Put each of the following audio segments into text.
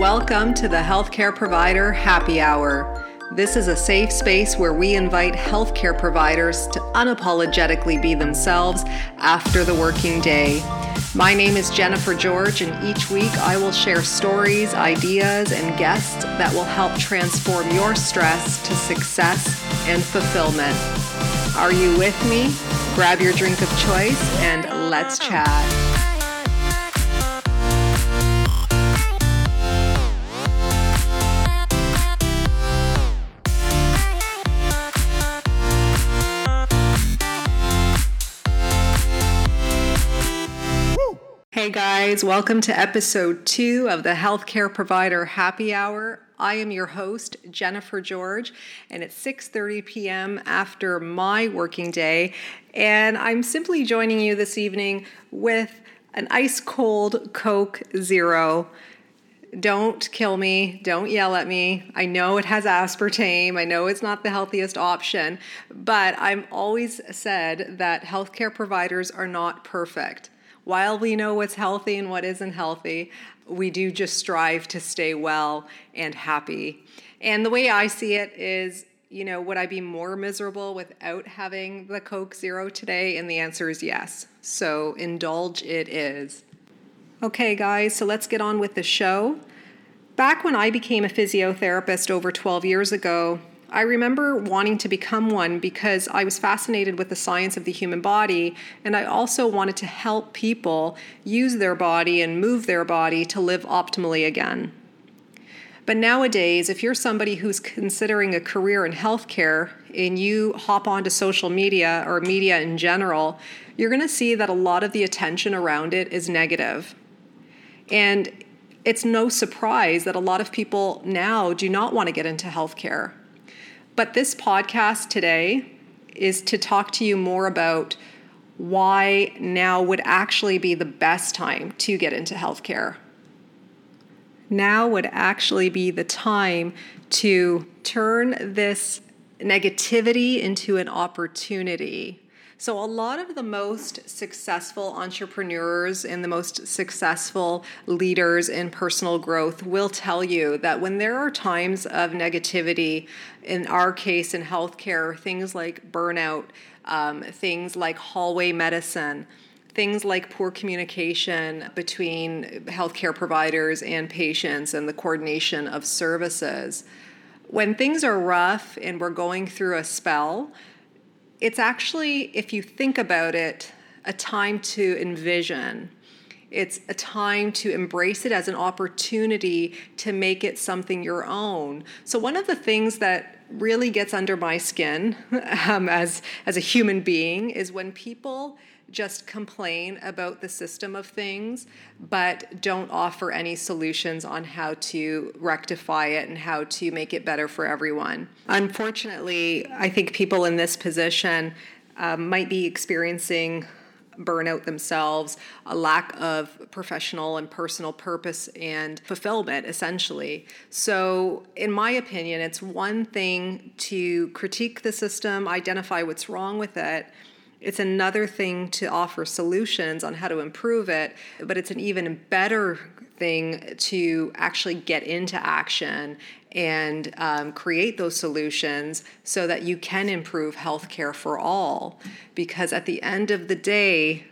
Welcome to the Healthcare Provider Happy Hour. This is a safe space where we invite healthcare providers to unapologetically be themselves after the working day. My name is Jennifer George, and each week I will share stories, ideas, and guests that will help transform your stress to success and fulfillment. Are you with me? Grab your drink of choice and let's chat. Hey guys, welcome to episode 2 of the Healthcare Provider Happy Hour. I am your host, Jennifer George, and it's 6:30 p.m. after my working day, and I'm simply joining you this evening with an ice cold Coke Zero. Don't kill me. Don't yell at me. I know it has aspartame. I know it's not the healthiest option, but I've always said that healthcare providers are not perfect. While we know what's healthy and what isn't healthy, we do just strive to stay well and happy. And the way I see it is, would I be more miserable without having the Coke Zero today? And the answer is yes. So indulge it is. Okay, guys, so let's get on with the show. Back when I became a physiotherapist over 12 years ago, I remember wanting to become one because I was fascinated with the science of the human body, and I also wanted to help people use their body and move their body to live optimally again. But nowadays, if you're somebody who's considering a career in healthcare and you hop onto social media or media in general, you're going to see that a lot of the attention around it is negative. And it's no surprise that a lot of people now do not want to get into healthcare. But this podcast today is to talk to you more about why now would actually be the best time to get into healthcare. Now would actually be the time to turn this negativity into an opportunity. So a lot of the most successful entrepreneurs and the most successful leaders in personal growth will tell you that when there are times of negativity, in our case, in healthcare, things like burnout, things like hallway medicine, things like poor communication between healthcare providers and patients and the coordination of services. When things are rough and we're going through a spell, it's actually, if you think about it, a time to envision. It's a time to embrace it as an opportunity to make it something your own. So one of the things that really gets under my skin as a human being is when people just complain about the system of things, but don't offer any solutions on how to rectify it and how to make it better for everyone. Unfortunately, I think people in this position might be experiencing burnout themselves, a lack of professional and personal purpose and fulfillment, essentially. So in my opinion, it's one thing to critique the system, identify what's wrong with it, It's another thing to offer solutions on how to improve it, but it's an even better thing to actually get into action and create those solutions so that you can improve healthcare for all. Because at the end of the day,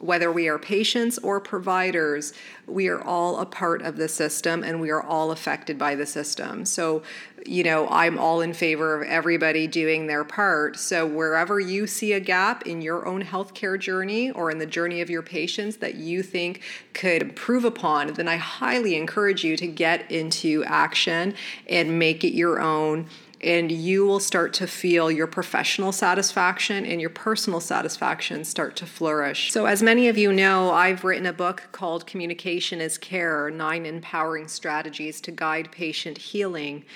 whether we are patients or providers, we are all a part of the system and we are all affected by the system. So, I'm all in favor of everybody doing their part. So wherever you see a gap in your own healthcare journey or in the journey of your patients that you think could improve upon, then I highly encourage you to get into action and make it your own. And you will start to feel your professional satisfaction and your personal satisfaction start to flourish. So as many of you know, I've written a book called Communication Is Care, 9 Empowering Strategies to Guide Patient Healing.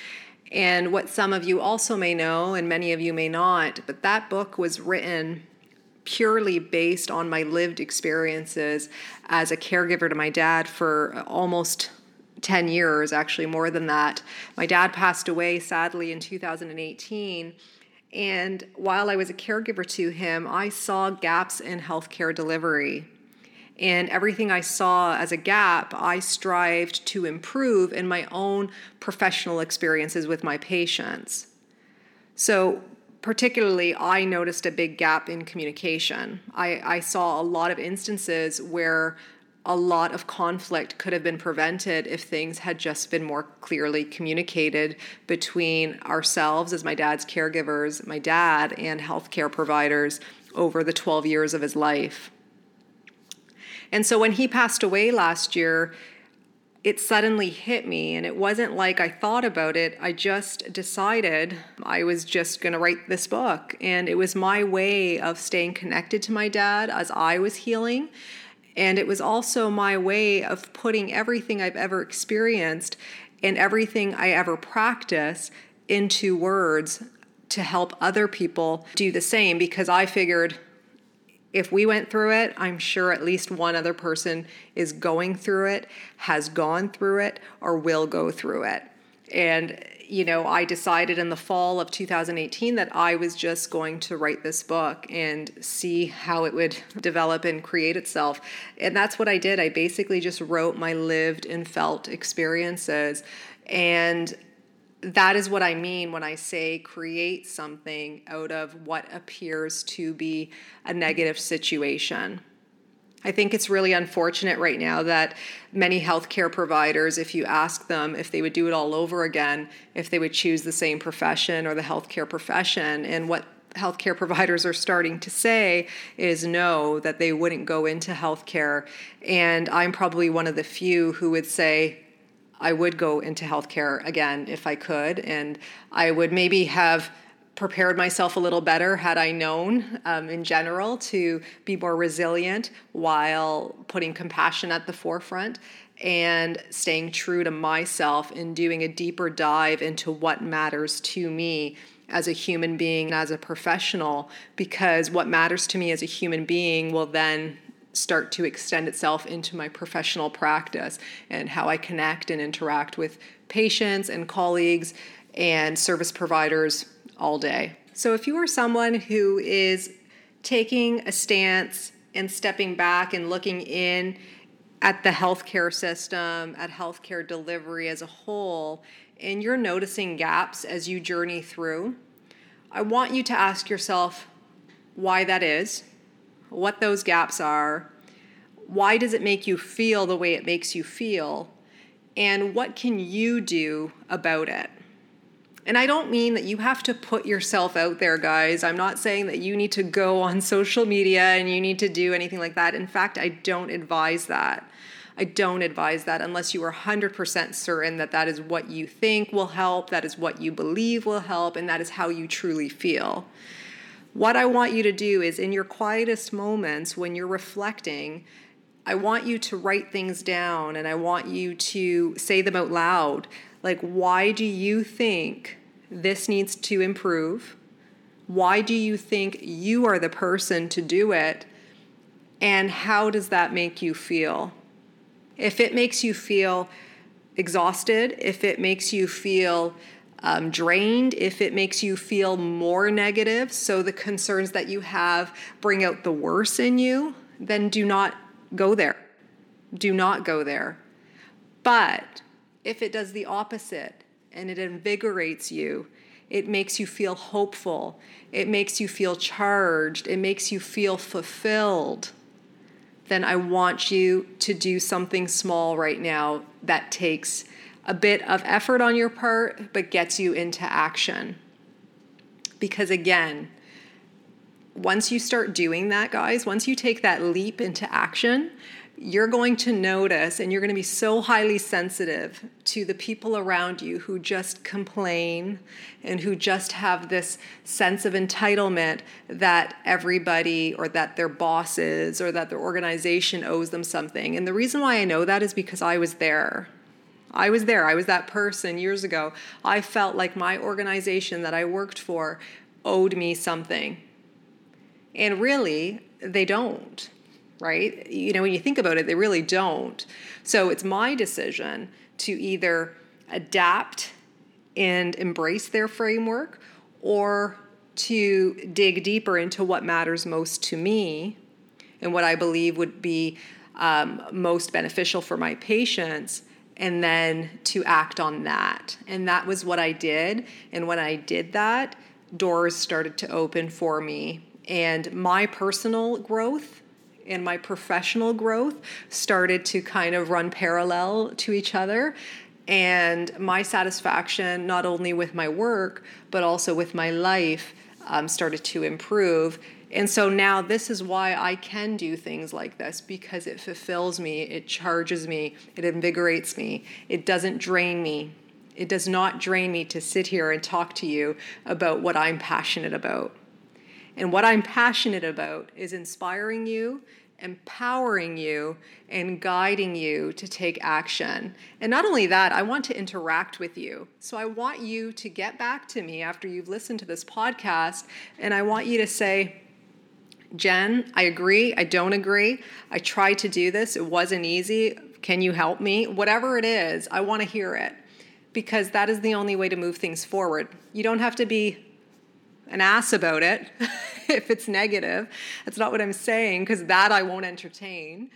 And what some of you also may know, and many of you may not, but that book was written purely based on my lived experiences as a caregiver to my dad for almost 10 years, actually more than that. My dad passed away, sadly, in 2018. And while I was a caregiver to him, I saw gaps in healthcare delivery. And everything I saw as a gap, I strived to improve in my own professional experiences with my patients. So particularly, I noticed a big gap in communication. I saw a lot of instances where a lot of conflict could have been prevented if things had just been more clearly communicated between ourselves as my dad's caregivers, my dad, and healthcare providers over the 12 years of his life. And so when he passed away last year, it suddenly hit me, and it wasn't like I thought about it. I just decided I was just going to write this book, and it was my way of staying connected to my dad as I was healing. And it was also my way of putting everything I've ever experienced and everything I ever practice into words to help other people do the same, because I figured if we went through it, I'm sure at least one other person is going through it, has gone through it, or will go through it. And, I decided in the fall of 2018 that I was just going to write this book and see how it would develop and create itself. And that's what I did. I basically just wrote my lived and felt experiences. And that is what I mean when I say create something out of what appears to be a negative situation. I think it's really unfortunate right now that many healthcare providers, if you ask them if they would do it all over again, if they would choose the same profession or the healthcare profession, and what healthcare providers are starting to say is no, that they wouldn't go into healthcare. And I'm probably one of the few who would say, I would go into healthcare again if I could, and I would maybe have prepared myself a little better had I known in general to be more resilient while putting compassion at the forefront and staying true to myself and doing a deeper dive into what matters to me as a human being, as a professional, because what matters to me as a human being will then start to extend itself into my professional practice and how I connect and interact with patients and colleagues and service providers all day. So if you are someone who is taking a stance and stepping back and looking in at the healthcare system, at healthcare delivery as a whole, and you're noticing gaps as you journey through, I want you to ask yourself why that is, what those gaps are, why does it make you feel the way it makes you feel, and what can you do about it? And I don't mean that you have to put yourself out there, guys. I'm not saying that you need to go on social media and you need to do anything like that. In fact, I don't advise that. I don't advise that unless you are 100% certain that that is what you think will help, that is what you believe will help, and that is how you truly feel. What I want you to do is in your quietest moments when you're reflecting, I want you to write things down and I want you to say them out loud. Like, why do you think this needs to improve? Why do you think you are the person to do it? And how does that make you feel? If it makes you feel exhausted, if it makes you feel drained, if it makes you feel more negative, so the concerns that you have bring out the worst in you, then do not go there. Do not go there. But if it does the opposite and it invigorates you, it makes you feel hopeful, it makes you feel charged, it makes you feel fulfilled, then I want you to do something small right now that takes a bit of effort on your part, but gets you into action. Because again, once you start doing that, guys, once you take that leap into action, you're going to notice, and you're going to be so highly sensitive to the people around you who just complain and who just have this sense of entitlement that everybody, or that their bosses, or that their organization owes them something. And the reason why I know that is because I was there. I was there. I was that person years ago. I felt like my organization that I worked for owed me something. And really, they don't. Right? You know, when you think about it, they really don't. So it's my decision to either adapt and embrace their framework, or to dig deeper into what matters most to me and what I believe would be most beneficial for my patients, and then to act on that. And that was what I did. And when I did that, doors started to open for me. And my personal growth and my professional growth started to kind of run parallel to each other. And my satisfaction, not only with my work, but also with my life, started to improve. And so now this is why I can do things like this, because it fulfills me, it charges me, it invigorates me, it doesn't drain me. It does not drain me to sit here and talk to you about what I'm passionate about. And what I'm passionate about is inspiring you, empowering you, and guiding you to take action. And not only that, I want to interact with you. So I want you to get back to me after you've listened to this podcast, and I want you to say, Jen, I agree, I don't agree, I tried to do this, it wasn't easy, can you help me? Whatever it is, I want to hear it, because that is the only way to move things forward. You don't have to be an ass about it if it's negative. That's not what I'm saying, because that I won't entertain.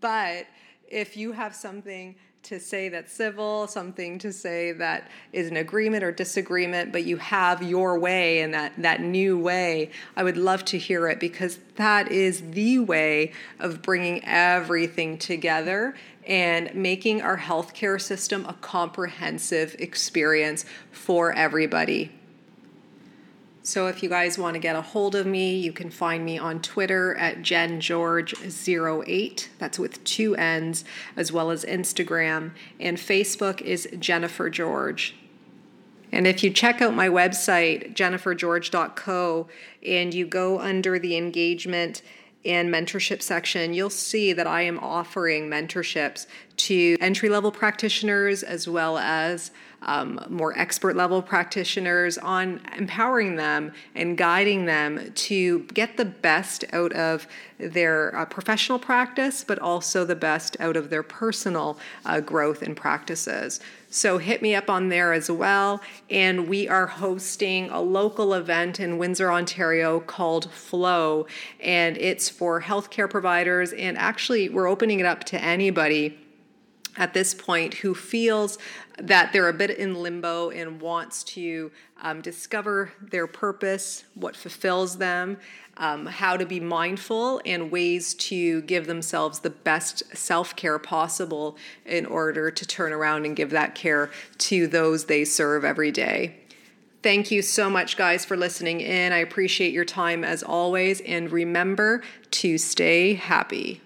But if you have something to say that's civil, something to say that is an agreement or disagreement, but you have your way and that new way, I would love to hear it, because that is the way of bringing everything together and making our healthcare system a comprehensive experience for everybody. So if you guys want to get a hold of me, you can find me on Twitter at JenGeorge08, that's with two N's, as well as Instagram, and Facebook is Jennifer George. And if you check out my website, jennifergeorge.co, and you go under the engagement and mentorship section, you'll see that I am offering mentorships to entry-level practitioners, as well as more expert-level practitioners, on empowering them and guiding them to get the best out of their professional practice, but also the best out of their personal growth and practices. So hit me up on there as well. And we are hosting a local event in Windsor, Ontario called Flow. And it's for healthcare providers. And actually, we're opening it up to anybody at this point who feels that they're a bit in limbo and wants to discover their purpose, what fulfills them, how to be mindful, and ways to give themselves the best self-care possible in order to turn around and give that care to those they serve every day. Thank you so much, guys, for listening in. I appreciate your time as always, and remember to stay happy.